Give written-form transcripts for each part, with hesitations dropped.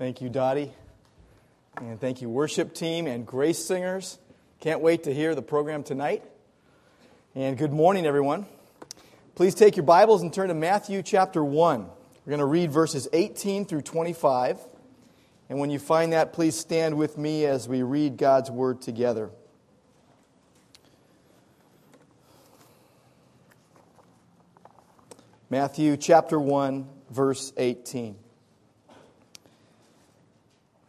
Thank you, Dottie. And thank you, worship team and grace singers. Can't wait to hear the program tonight. And good morning, everyone. Please take your Bibles and turn to Matthew chapter 1. We're going to read verses 18 through 25. And when you find that, please stand with me as we read God's Word together. Matthew chapter 1, verse 18.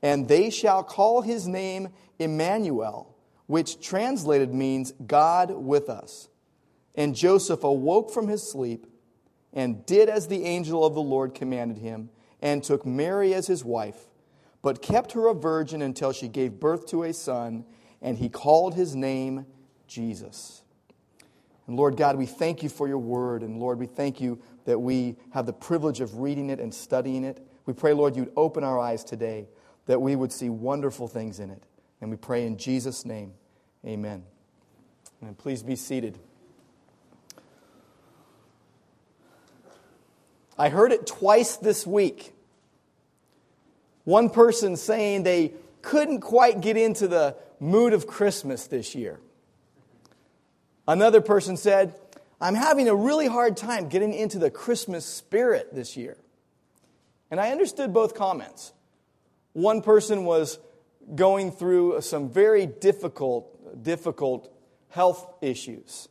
and they shall call his name Emmanuel, which translated means God with us. And Joseph awoke from his sleep and did as the angel of the Lord commanded him, and took Mary as his wife, but kept her a virgin until she gave birth to a son, and he called his name Jesus. And Lord God, we thank you for your word, and Lord, we thank you that we have the privilege of reading it and studying it. We pray, Lord, you'd open our eyes today, that we would see wonderful things in it. And we pray in Jesus' name, amen. And please be seated. I heard it twice this week. One person saying they couldn't quite get into the mood of Christmas this year. Another person said, I'm having a really hard time getting into the Christmas spirit this year. And I understood both comments. One person was going through some very difficult health issues.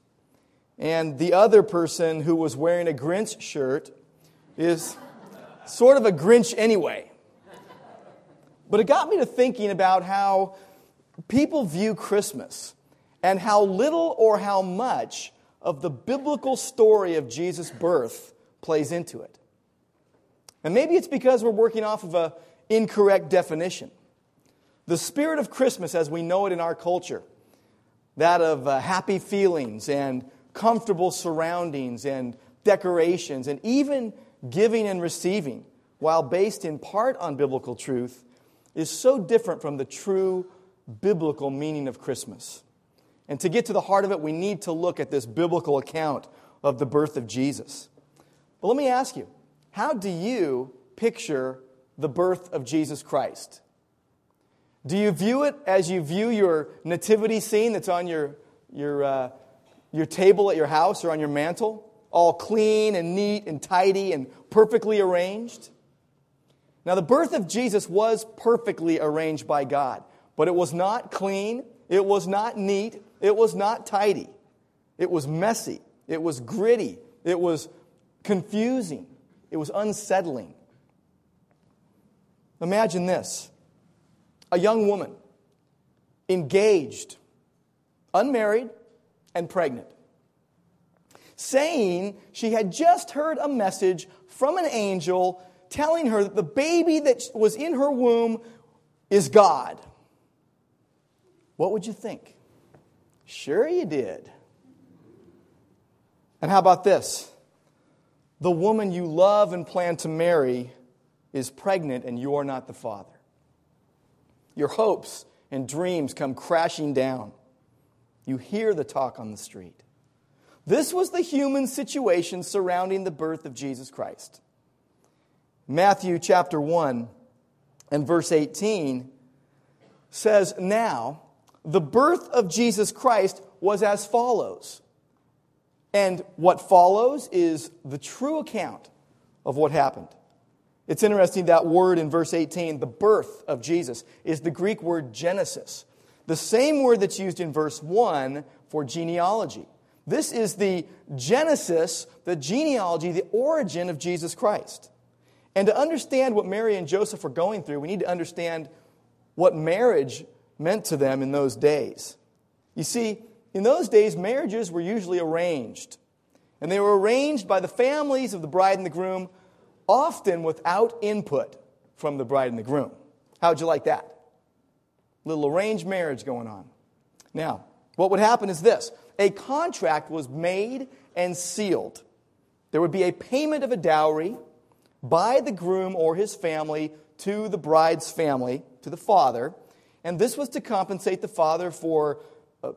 And the other person, who was wearing a Grinch shirt, is sort of a Grinch anyway. But it got me to thinking about how people view Christmas and how little or how much of the biblical story of Jesus' birth plays into it. And maybe it's because we're working off of an incorrect definition. The spirit of Christmas as we know it in our culture, that of happy feelings and comfortable surroundings and decorations and even giving and receiving, while based in part on biblical truth, is so different from the true biblical meaning of Christmas. And to get to the heart of it, we need to look at this biblical account of the birth of Jesus. But let me ask you, how do you picture the birth of Jesus Christ? Do you view it as you view your nativity scene that's on your table at your house or on your mantle? All clean and neat and tidy and perfectly arranged? Now the birth of Jesus was perfectly arranged by God, but it was not clean, it was not neat, it was not tidy. It was messy. It was gritty. It was confusing. It was unsettling. Imagine this. A young woman, engaged, unmarried, and pregnant, saying she had just heard a message from an angel telling her that the baby that was in her womb is God. What would you think? Sure you did. And how about this? The woman you love and plan to marry is pregnant and you're not the father. Your hopes and dreams come crashing down. You hear the talk on the street. This was the human situation surrounding the birth of Jesus Christ. Matthew chapter 1 and verse 18 says, Now the birth of Jesus Christ was as follows. And what follows is the true account of what happened. It's interesting that word in verse 18, the birth of Jesus, is the Greek word genesis. The same word that's used in verse 1 for genealogy. This is the genesis, the genealogy, the origin of Jesus Christ. And to understand what Mary and Joseph were going through, we need to understand what marriage meant to them in those days. You see, in those days, marriages were usually arranged. And they were arranged by the families of the bride and the groom, often without input from the bride and the groom. How'd you like that? Little arranged marriage going on. Now, what would happen is this. A contract was made and sealed. There would be a payment of a dowry by the groom or his family to the bride's family, to the father. And this was to compensate the father for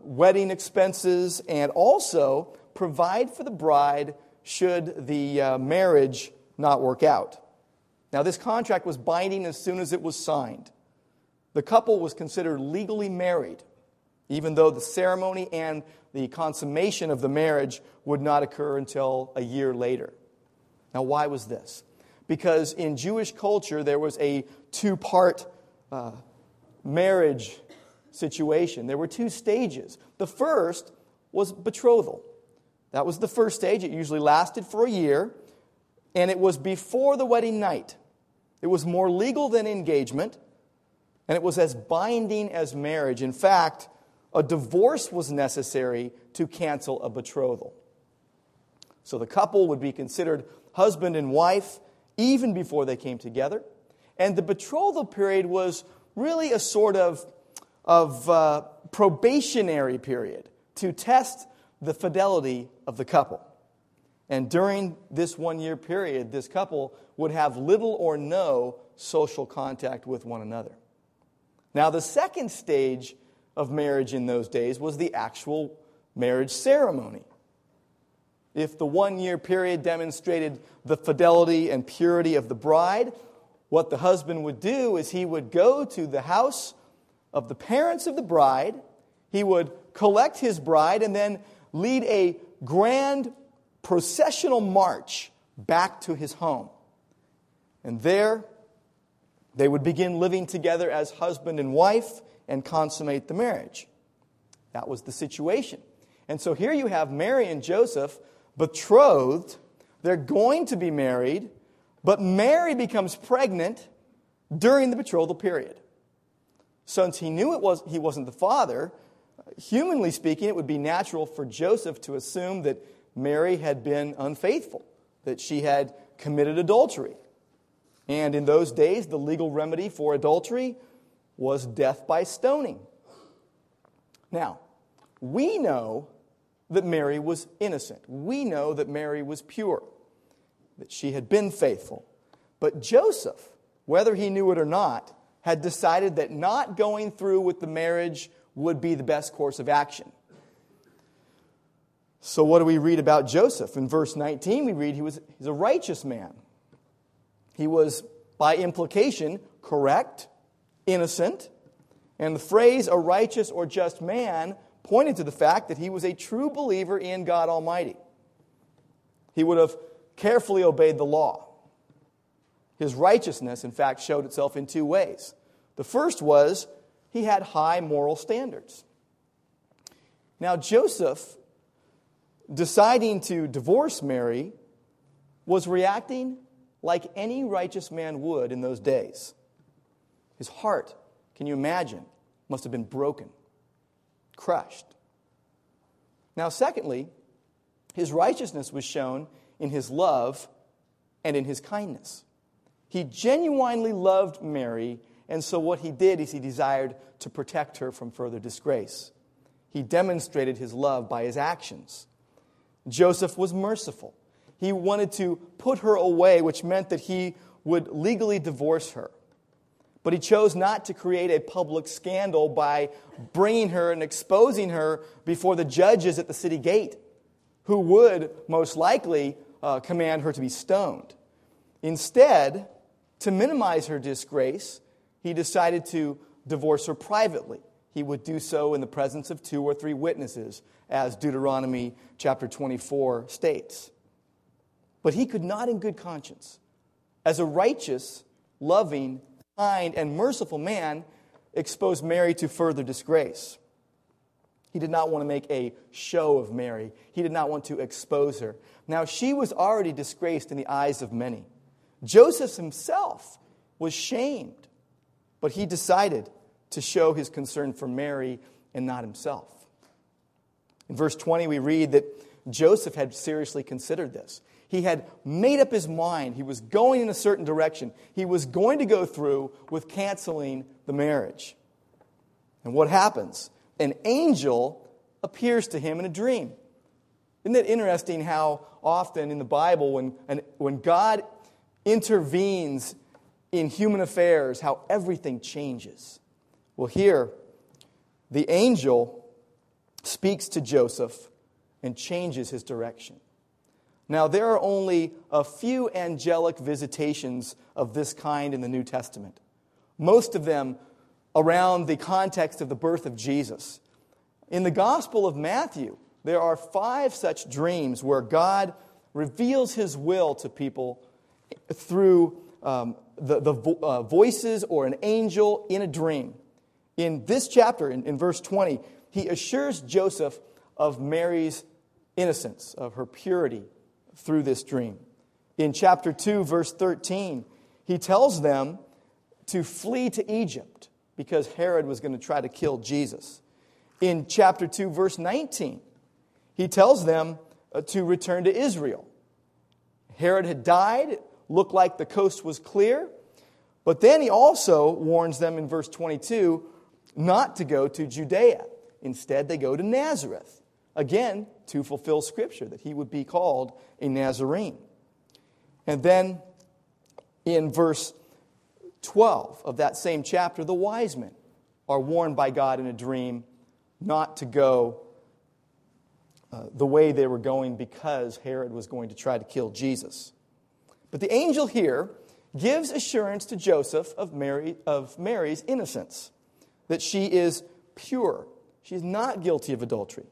wedding expenses and also provide for the bride should the marriage not work out. Now, this contract was binding as soon as it was signed. The couple was considered legally married, even though the ceremony and the consummation of the marriage would not occur until a year later. Now, why was this? Because in Jewish culture, there was a two-part marriage situation. There were two stages. The first was betrothal. That was the first stage. It usually lasted for a year, and it was before the wedding night. It was more legal than engagement, and it was as binding as marriage. In fact, a divorce was necessary to cancel a betrothal. So the couple would be considered husband and wife even before they came together. And the betrothal period was really a sort of probationary period to test the fidelity of the couple. And during this one-year period, this couple would have little or no social contact with one another. Now, the second stage of marriage in those days was the actual marriage ceremony. If the one-year period demonstrated the fidelity and purity of the bride, what the husband would do is he would go to the house of the parents of the bride, he would collect his bride, and then lead a grand processional march back to his home. And there, they would begin living together as husband and wife and consummate the marriage. That was the situation. And so here you have Mary and Joseph betrothed. They're going to be married, but Mary becomes pregnant during the betrothal period. Since he knew he wasn't the father, humanly speaking, it would be natural for Joseph to assume that Mary had been unfaithful, that she had committed adultery. And in those days, the legal remedy for adultery was death by stoning. Now, we know that Mary was innocent. We know that Mary was pure, that she had been faithful. But Joseph, whether he knew it or not, had decided that not going through with the marriage would be the best course of action. So what do we read about Joseph? In verse 19, we read he's a righteous man. He was, by implication, correct, innocent, and the phrase a righteous or just man pointed to the fact that he was a true believer in God Almighty. He would have carefully obeyed the law. His righteousness, in fact, showed itself in two ways. The first was he had high moral standards. Now, Joseph, deciding to divorce Mary, was reacting like any righteous man would in those days. His heart, can you imagine, must have been broken, crushed. Now, secondly, his righteousness was shown in his love and in his kindness. He genuinely loved Mary, and so what he did is he desired to protect her from further disgrace. He demonstrated his love by his actions. Joseph was merciful. He wanted to put her away, which meant that he would legally divorce her. But he chose not to create a public scandal by bringing her and exposing her before the judges at the city gate, who would most likely command her to be stoned. Instead, to minimize her disgrace, he decided to divorce her privately. He would do so in the presence of 2 or 3 witnesses, as Deuteronomy chapter 24 states. But he could not in good conscience, as a righteous, loving, kind, and merciful man, expose Mary to further disgrace. He did not want to make a show of Mary. He did not want to expose her. Now, she was already disgraced in the eyes of many. Joseph himself was shamed, but he decided to show his concern for Mary and not himself. In verse 20, we read that Joseph had seriously considered this. He had made up his mind. He was going in a certain direction. He was going to go through with canceling the marriage. And what happens? An angel appears to him in a dream. Isn't it interesting how often in the Bible when God intervenes in human affairs, how everything changes? Well, here, the angel speaks to Joseph and changes his direction. Now, there are only a few angelic visitations of this kind in the New Testament. Most of them around the context of the birth of Jesus. In the Gospel of Matthew, there are 5 such dreams where God reveals His will to people through the voices or an angel in a dream. In this chapter, in verse 20, He assures Joseph of Mary's innocence, of her purity through this dream. In chapter 2, verse 13, He tells them to flee to Egypt, because Herod was going to try to kill Jesus. In chapter 2, verse 19, he tells them to return to Israel. Herod had died. It looked like the coast was clear. But then he also warns them in verse 22 not to go to Judea. Instead, they go to Nazareth. Again, to fulfill Scripture, that he would be called a Nazarene. And then in verse 12 of that same chapter, the wise men are warned by God in a dream not to go the way they were going because Herod was going to try to kill Jesus. But the angel here gives assurance to Joseph of Mary's innocence, that she is pure. She's not guilty of adultery.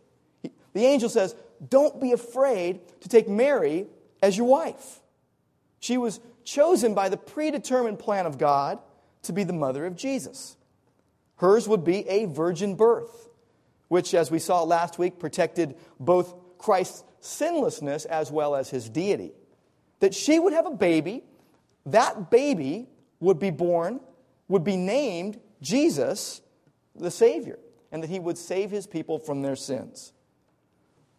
The angel says, "Don't be afraid to take Mary as your wife. She was chosen by the predetermined plan of God to be the mother of Jesus. Hers would be a virgin birth, which, as we saw last week, protected both Christ's sinlessness as well as His deity. That she would have a baby, that baby would be born, would be named Jesus, the Savior, and that He would save His people from their sins."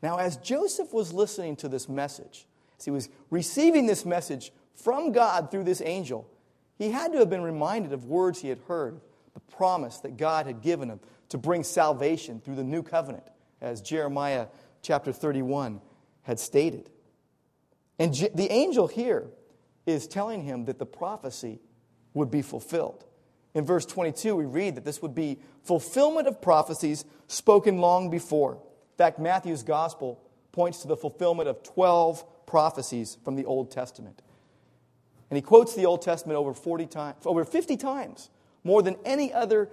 Now, as Joseph was listening to this message, as he was receiving this message from God through this angel, he had to have been reminded of words he had heard, the promise that God had given him to bring salvation through the new covenant, as Jeremiah chapter 31 had stated. And the angel here is telling him that the prophecy would be fulfilled. In verse 22, we read that this would be fulfillment of prophecies spoken long before. In fact, Matthew's gospel points to the fulfillment of 12 prophecies from the Old Testament. And he quotes the Old Testament over 50 times, more than any other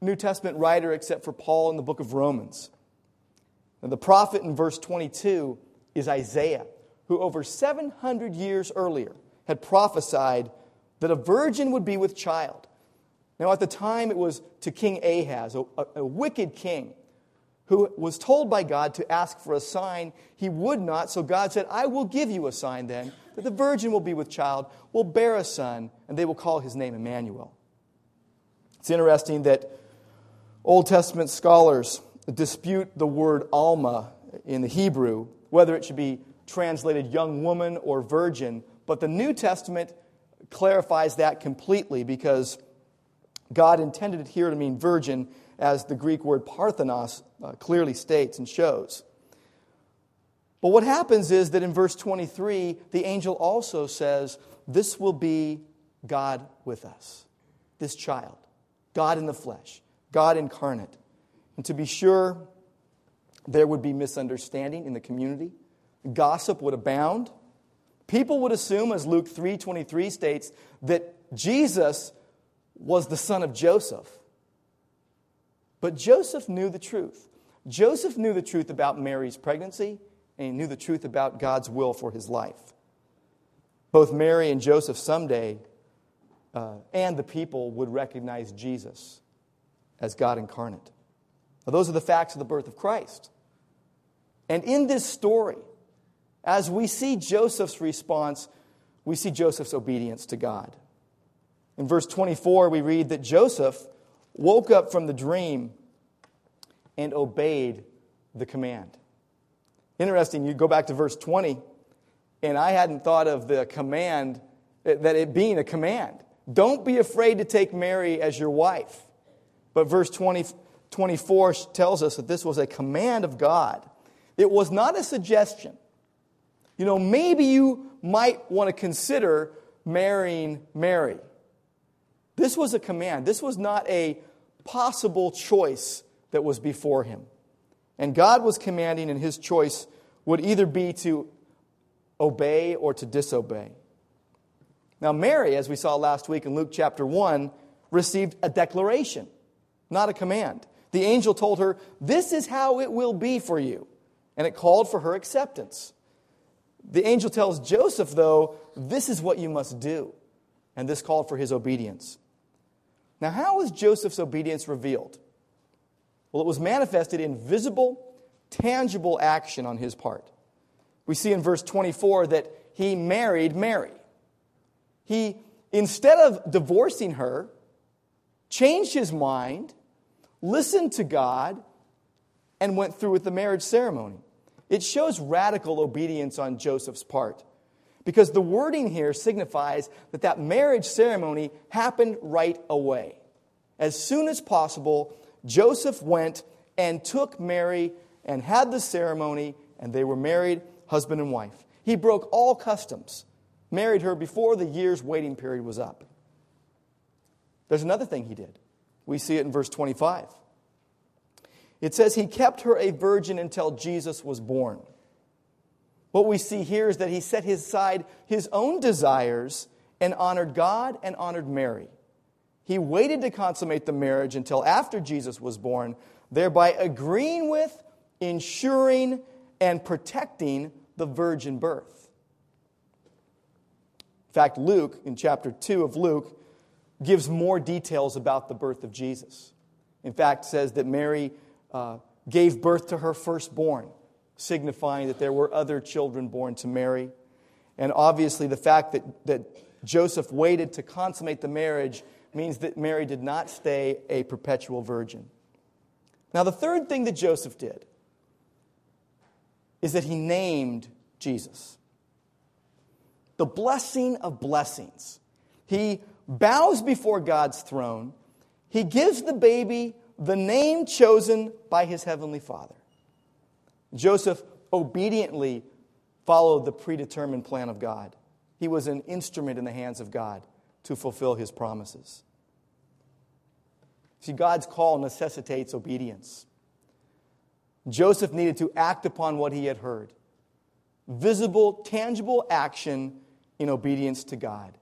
New Testament writer except for Paul in the book of Romans. Now, the prophet in verse 22 is Isaiah, who over 700 years earlier had prophesied that a virgin would be with child. Now, at the time, it was to King Ahaz, a wicked king, who was told by God to ask for a sign. He would not, so God said, "I will give you a sign then, that the virgin will be with child, will bear a son, and they will call his name Emmanuel." It's interesting that Old Testament scholars dispute the word Alma in the Hebrew, whether it should be translated young woman or virgin, but the New Testament clarifies that completely because God intended it here to mean virgin, as the Greek word parthenos clearly states and shows. But what happens is that in verse 23, the angel also says, this will be God with us, this child, God in the flesh, God incarnate. And to be sure, there would be misunderstanding in the community. Gossip would abound. People would assume, as Luke 3:23 states, that Jesus was the son of Joseph. But Joseph knew the truth. Joseph knew the truth about Mary's pregnancy, and he knew the truth about God's will for his life. Both Mary and Joseph someday, and the people would recognize Jesus as God incarnate. Now, those are the facts of the birth of Christ. And in this story, as we see Joseph's response, we see Joseph's obedience to God. In verse 24, we read that Joseph woke up from the dream and obeyed the command. Interesting, you go back to verse 20, and I hadn't thought of the command, that it being a command. Don't be afraid to take Mary as your wife. But verse 24 tells us that this was a command of God. It was not a suggestion. You know, maybe you might want to consider marrying Mary. This was a command. This was not a possible choice that was before him. And God was commanding, and his choice would either be to obey or to disobey. Now Mary, as we saw last week in Luke chapter 1, received a declaration, not a command. The angel told her, "This is how it will be for you." And it called for her acceptance. The angel tells Joseph, though, "This is what you must do." And this called for his obedience. Now, how was Joseph's obedience revealed? Well, it was manifested in visible, tangible action on his part. We see in verse 24 that he married Mary. He, instead of divorcing her, changed his mind, listened to God, and went through with the marriage ceremony. It shows radical obedience on Joseph's part, because the wording here signifies that that marriage ceremony happened right away. As soon as possible, Joseph went and took Mary and had the ceremony, and they were married, husband and wife. He broke all customs, married her before the year's waiting period was up. There's another thing he did. We see it in verse 25. It says he kept her a virgin until Jesus was born. What we see here is that he set aside his own desires and honored God and honored Mary. He waited to consummate the marriage until after Jesus was born, thereby agreeing with, ensuring, and protecting the virgin birth. In fact, Luke, in chapter 2 of Luke, gives more details about the birth of Jesus. In fact, it says that Mary gave birth to her firstborn, signifying that there were other children born to Mary. And obviously the fact that Joseph waited to consummate the marriage means that Mary did not stay a perpetual virgin. Now the third thing that Joseph did is that he named Jesus. The blessing of blessings. He bows before God's throne. He gives the baby the name chosen by his heavenly Father. Joseph obediently followed the predetermined plan of God. He was an instrument in the hands of God to fulfill his promises. See, God's call necessitates obedience. Joseph needed to act upon what he had heard. Visible, tangible action in obedience to God.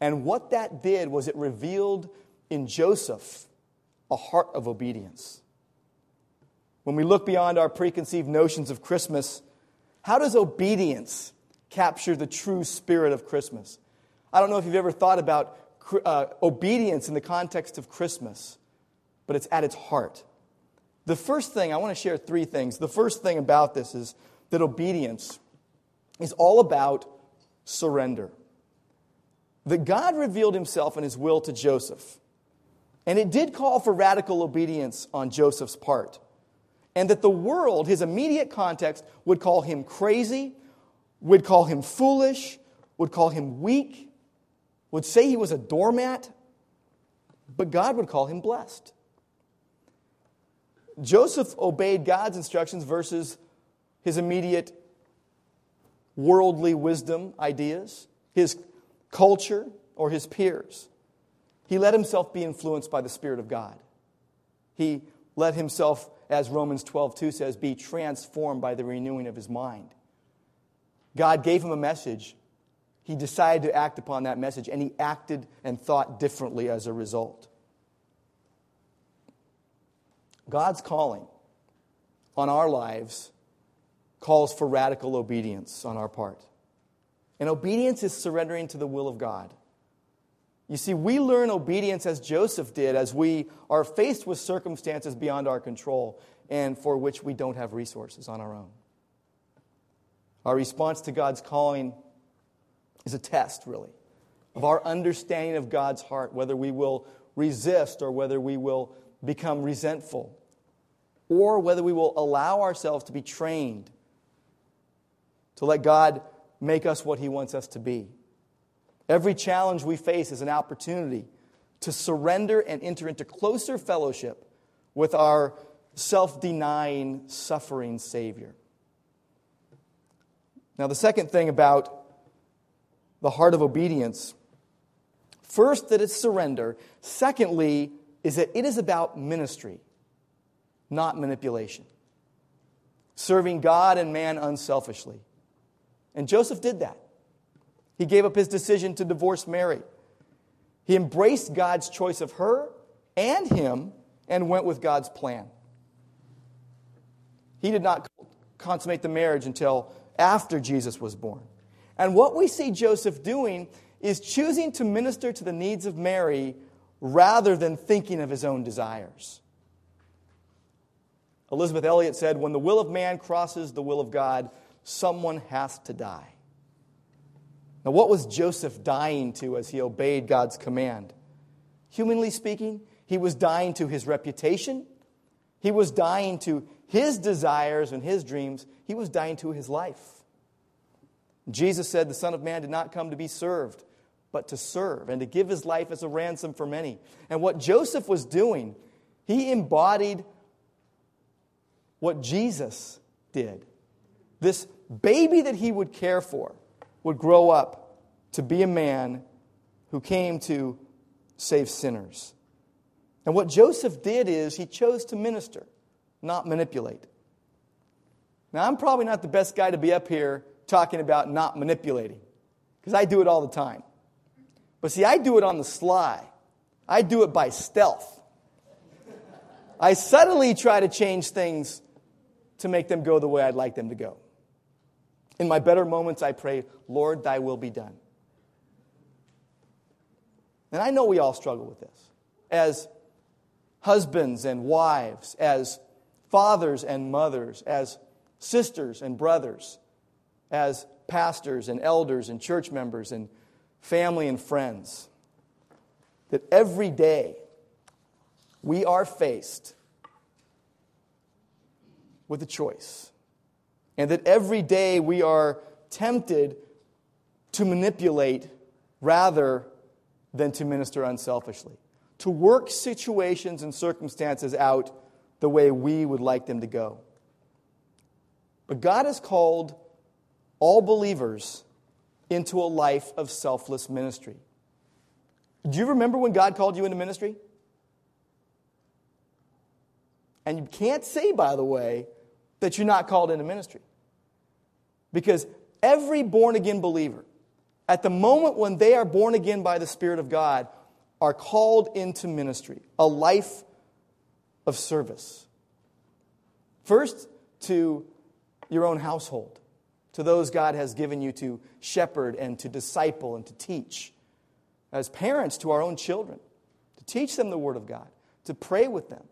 And what that did was it revealed in Joseph a heart of obedience. When we look beyond our preconceived notions of Christmas, how does obedience capture the true spirit of Christmas? I don't know if you've ever thought about obedience in the context of Christmas, but it's at its heart. The first thing, I want to share three things. The first thing about this is that obedience is all about surrender. That God revealed himself and his will to Joseph. And it did call for radical obedience on Joseph's part. And that the world, his immediate context, would call him crazy, would call him foolish, would call him weak, would say he was a doormat, but God would call him blessed. Joseph obeyed God's instructions versus his immediate worldly wisdom ideas, his culture, or his peers. He let himself be influenced by the Spirit of God. He let himself, as Romans 12:2 says, be transformed by the renewing of his mind. God gave him a message. He decided to act upon that message, and he acted and thought differently as a result. God's calling on our lives calls for radical obedience on our part. And obedience is surrendering to the will of God. You see, we learn obedience as Joseph did, as we are faced with circumstances beyond our control and for which we don't have resources on our own. Our response to God's calling is a test, really, of our understanding of God's heart, whether we will resist or whether we will become resentful, or whether we will allow ourselves to be trained to let God make us what He wants us to be. Every challenge we face is an opportunity to surrender and enter into closer fellowship with our self-denying, suffering Savior. Now, the second thing about the heart of obedience, first, that it's surrender. Secondly, is that it is about ministry, not manipulation. Serving God and man unselfishly. And Joseph did that. He gave up his decision to divorce Mary. He embraced God's choice of her and him and went with God's plan. He did not consummate the marriage until after Jesus was born. And what we see Joseph doing is choosing to minister to the needs of Mary rather than thinking of his own desires. Elizabeth Elliot said, "When the will of man crosses the will of God, someone has to die." Now, what was Joseph dying to as he obeyed God's command? Humanly speaking, he was dying to his reputation. He was dying to his desires and his dreams. He was dying to his life. Jesus said, "The Son of Man did not come to be served, but to serve and to give his life as a ransom for many." And what Joseph was doing, he embodied what Jesus did. This baby that he would care for would grow up to be a man who came to save sinners. And what Joseph did is he chose to minister, not manipulate. Now, I'm probably not the best guy to be up here talking about not manipulating, because I do it all the time. But see, I do it on the sly. I do it by stealth. I subtly try to change things to make them go the way I'd like them to go. In my better moments, I pray, "Lord, thy will be done." And I know we all struggle with this. As husbands and wives, as fathers and mothers, as sisters and brothers, as pastors and elders and church members and family and friends, that every day we are faced with a choice. And that every day we are tempted to manipulate rather than to minister unselfishly. To work situations and circumstances out the way we would like them to go. But God has called all believers into a life of selfless ministry. Do you remember when God called you into ministry? And you can't say, by the way, that you're not called into ministry. Because every born-again believer, at the moment when they are born again by the Spirit of God, are called into ministry, a life of service. First, to your own household, to those God has given you to shepherd and to disciple and to teach. As parents, to our own children, to teach them the Word of God, to pray with them.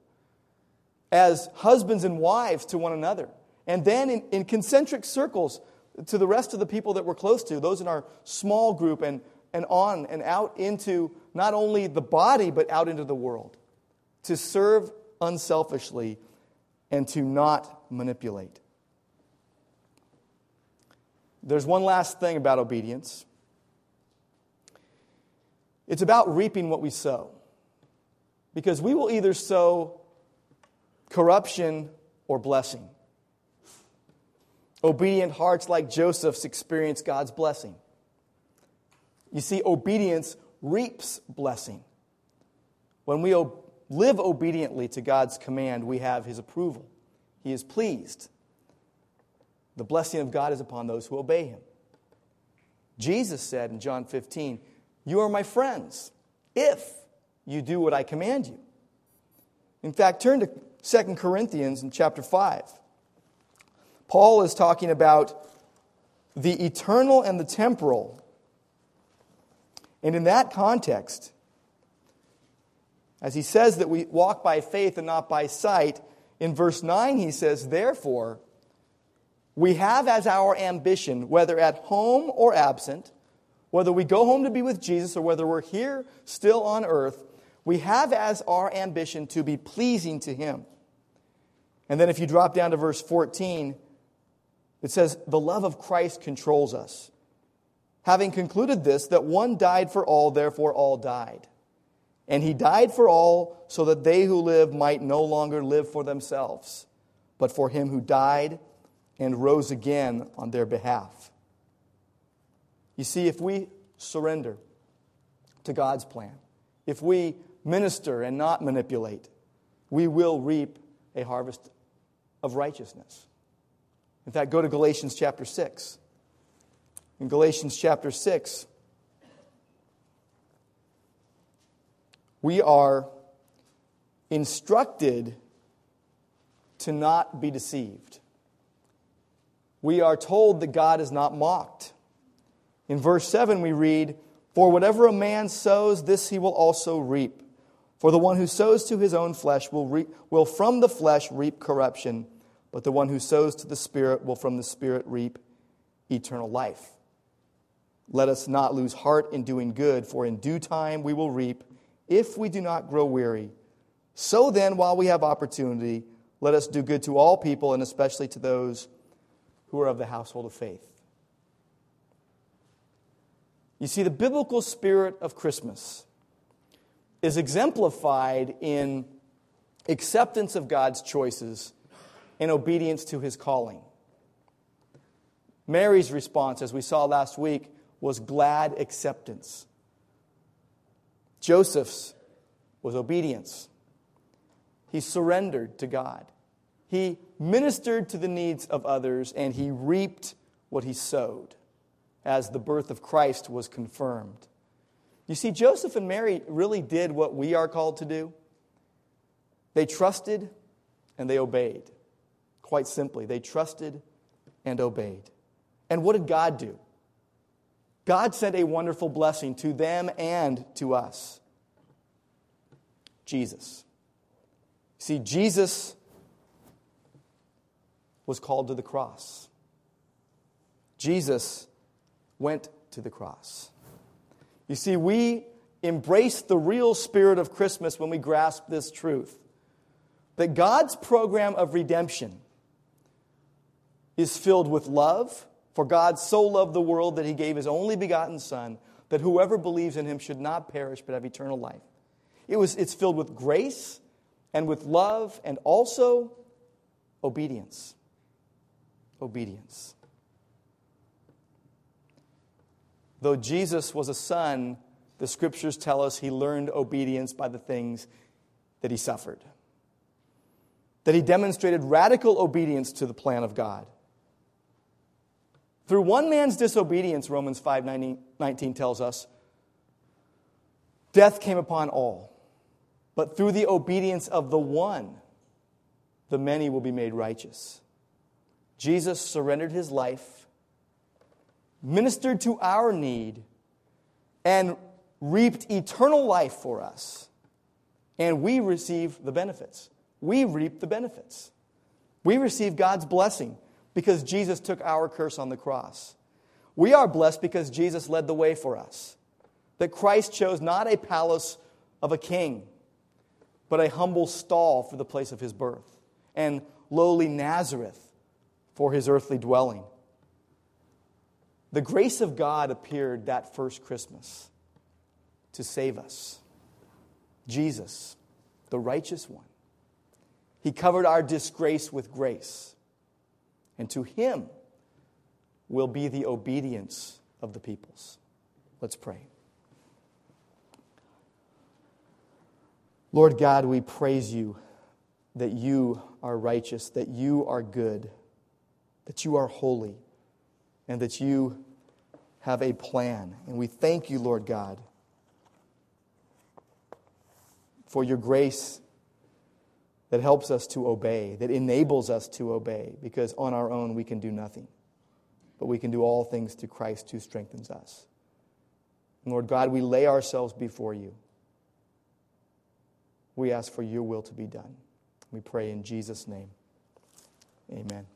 As husbands and wives to one another. And then in concentric circles to the rest of the people that we're close to, those in our small group and on and out into not only the body but out into the world. To serve unselfishly and to not manipulate. There's one last thing about obedience. It's about reaping what we sow. Because we will either sow corruption or blessing. Obedient hearts like Joseph's experience God's blessing. You see, obedience reaps blessing. When we live obediently to God's command, we have His approval. He is pleased. The blessing of God is upon those who obey Him. Jesus said in John 15, "You are my friends if you do what I command you." In fact, turn to 2 Corinthians in chapter 5. Paul is talking about the eternal and the temporal. And in that context, as he says that we walk by faith and not by sight, in verse 9 he says, therefore, we have as our ambition, whether at home or absent, whether we go home to be with Jesus or whether we're here still on earth, we have as our ambition to be pleasing to Him. And then if you drop down to verse 14, it says, the love of Christ controls us. Having concluded this, that one died for all, therefore all died. And He died for all so that they who live might no longer live for themselves, but for Him who died and rose again on their behalf. You see, if we surrender to God's plan, if we minister and not manipulate, we will reap a harvest of righteousness. In fact, go to Galatians chapter 6. In Galatians chapter 6, we are instructed to not be deceived. We are told that God is not mocked. In verse 7 we read, for whatever a man sows, this he will also reap. For the one who sows to his own flesh will from the flesh reap corruption, but the one who sows to the Spirit will from the Spirit reap eternal life. Let us not lose heart in doing good, for in due time we will reap, if we do not grow weary. So then, while we have opportunity, let us do good to all people, and especially to those who are of the household of faith. You see, the biblical spirit of Christmas is exemplified in acceptance of God's choices and obedience to His calling. Mary's response, as we saw last week, was glad acceptance. Joseph's was obedience. He surrendered to God. He ministered to the needs of others, and he reaped what he sowed, as the birth of Christ was confirmed. You see, Joseph and Mary really did what we are called to do. They trusted and they obeyed. Quite simply, they trusted and obeyed. And what did God do? God sent a wonderful blessing to them and to us. Jesus. See, Jesus was called to the cross. Jesus went to the cross. You see, we embrace the real spirit of Christmas when we grasp this truth, that God's program of redemption is filled with love, for God so loved the world that He gave His only begotten Son, that whoever believes in Him should not perish but have eternal life. It's filled with grace and with love and also obedience. Obedience. Though Jesus was a son, the Scriptures tell us He learned obedience by the things that He suffered. That He demonstrated radical obedience to the plan of God. Through one man's disobedience, Romans 5:19 tells us, death came upon all. But through the obedience of the one, the many will be made righteous. Jesus surrendered His life, ministered to our need, and reaped eternal life for us. And we receive the benefits. We reap the benefits. We receive God's blessing because Jesus took our curse on the cross. We are blessed because Jesus led the way for us. That Christ chose not a palace of a king, but a humble stall for the place of His birth, and lowly Nazareth for His earthly dwelling. The grace of God appeared that first Christmas to save us. Jesus, the righteous one. He covered our disgrace with grace. And to Him will be the obedience of the peoples. Let's pray. Lord God, we praise You that You are righteous, that You are good, that You are holy, and that You have a plan. And we thank You, Lord God, for Your grace that helps us to obey, that enables us to obey, because on our own we can do nothing. But we can do all things through Christ who strengthens us. Lord God, we lay ourselves before you. We ask for your will to be done. We pray in Jesus' name. Amen.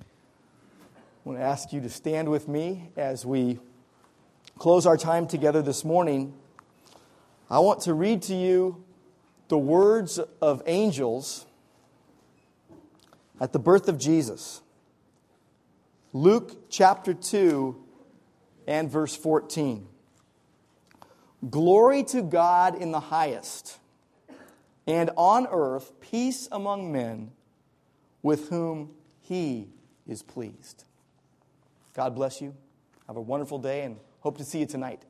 I want to ask you to stand with me as we close our time together this morning. I want to read to you the words of angels at the birth of Jesus. Luke chapter 2 and verse 14. Glory to God in the highest, and on earth peace among men with whom He is pleased. God bless you. Have a wonderful day and hope to see you tonight.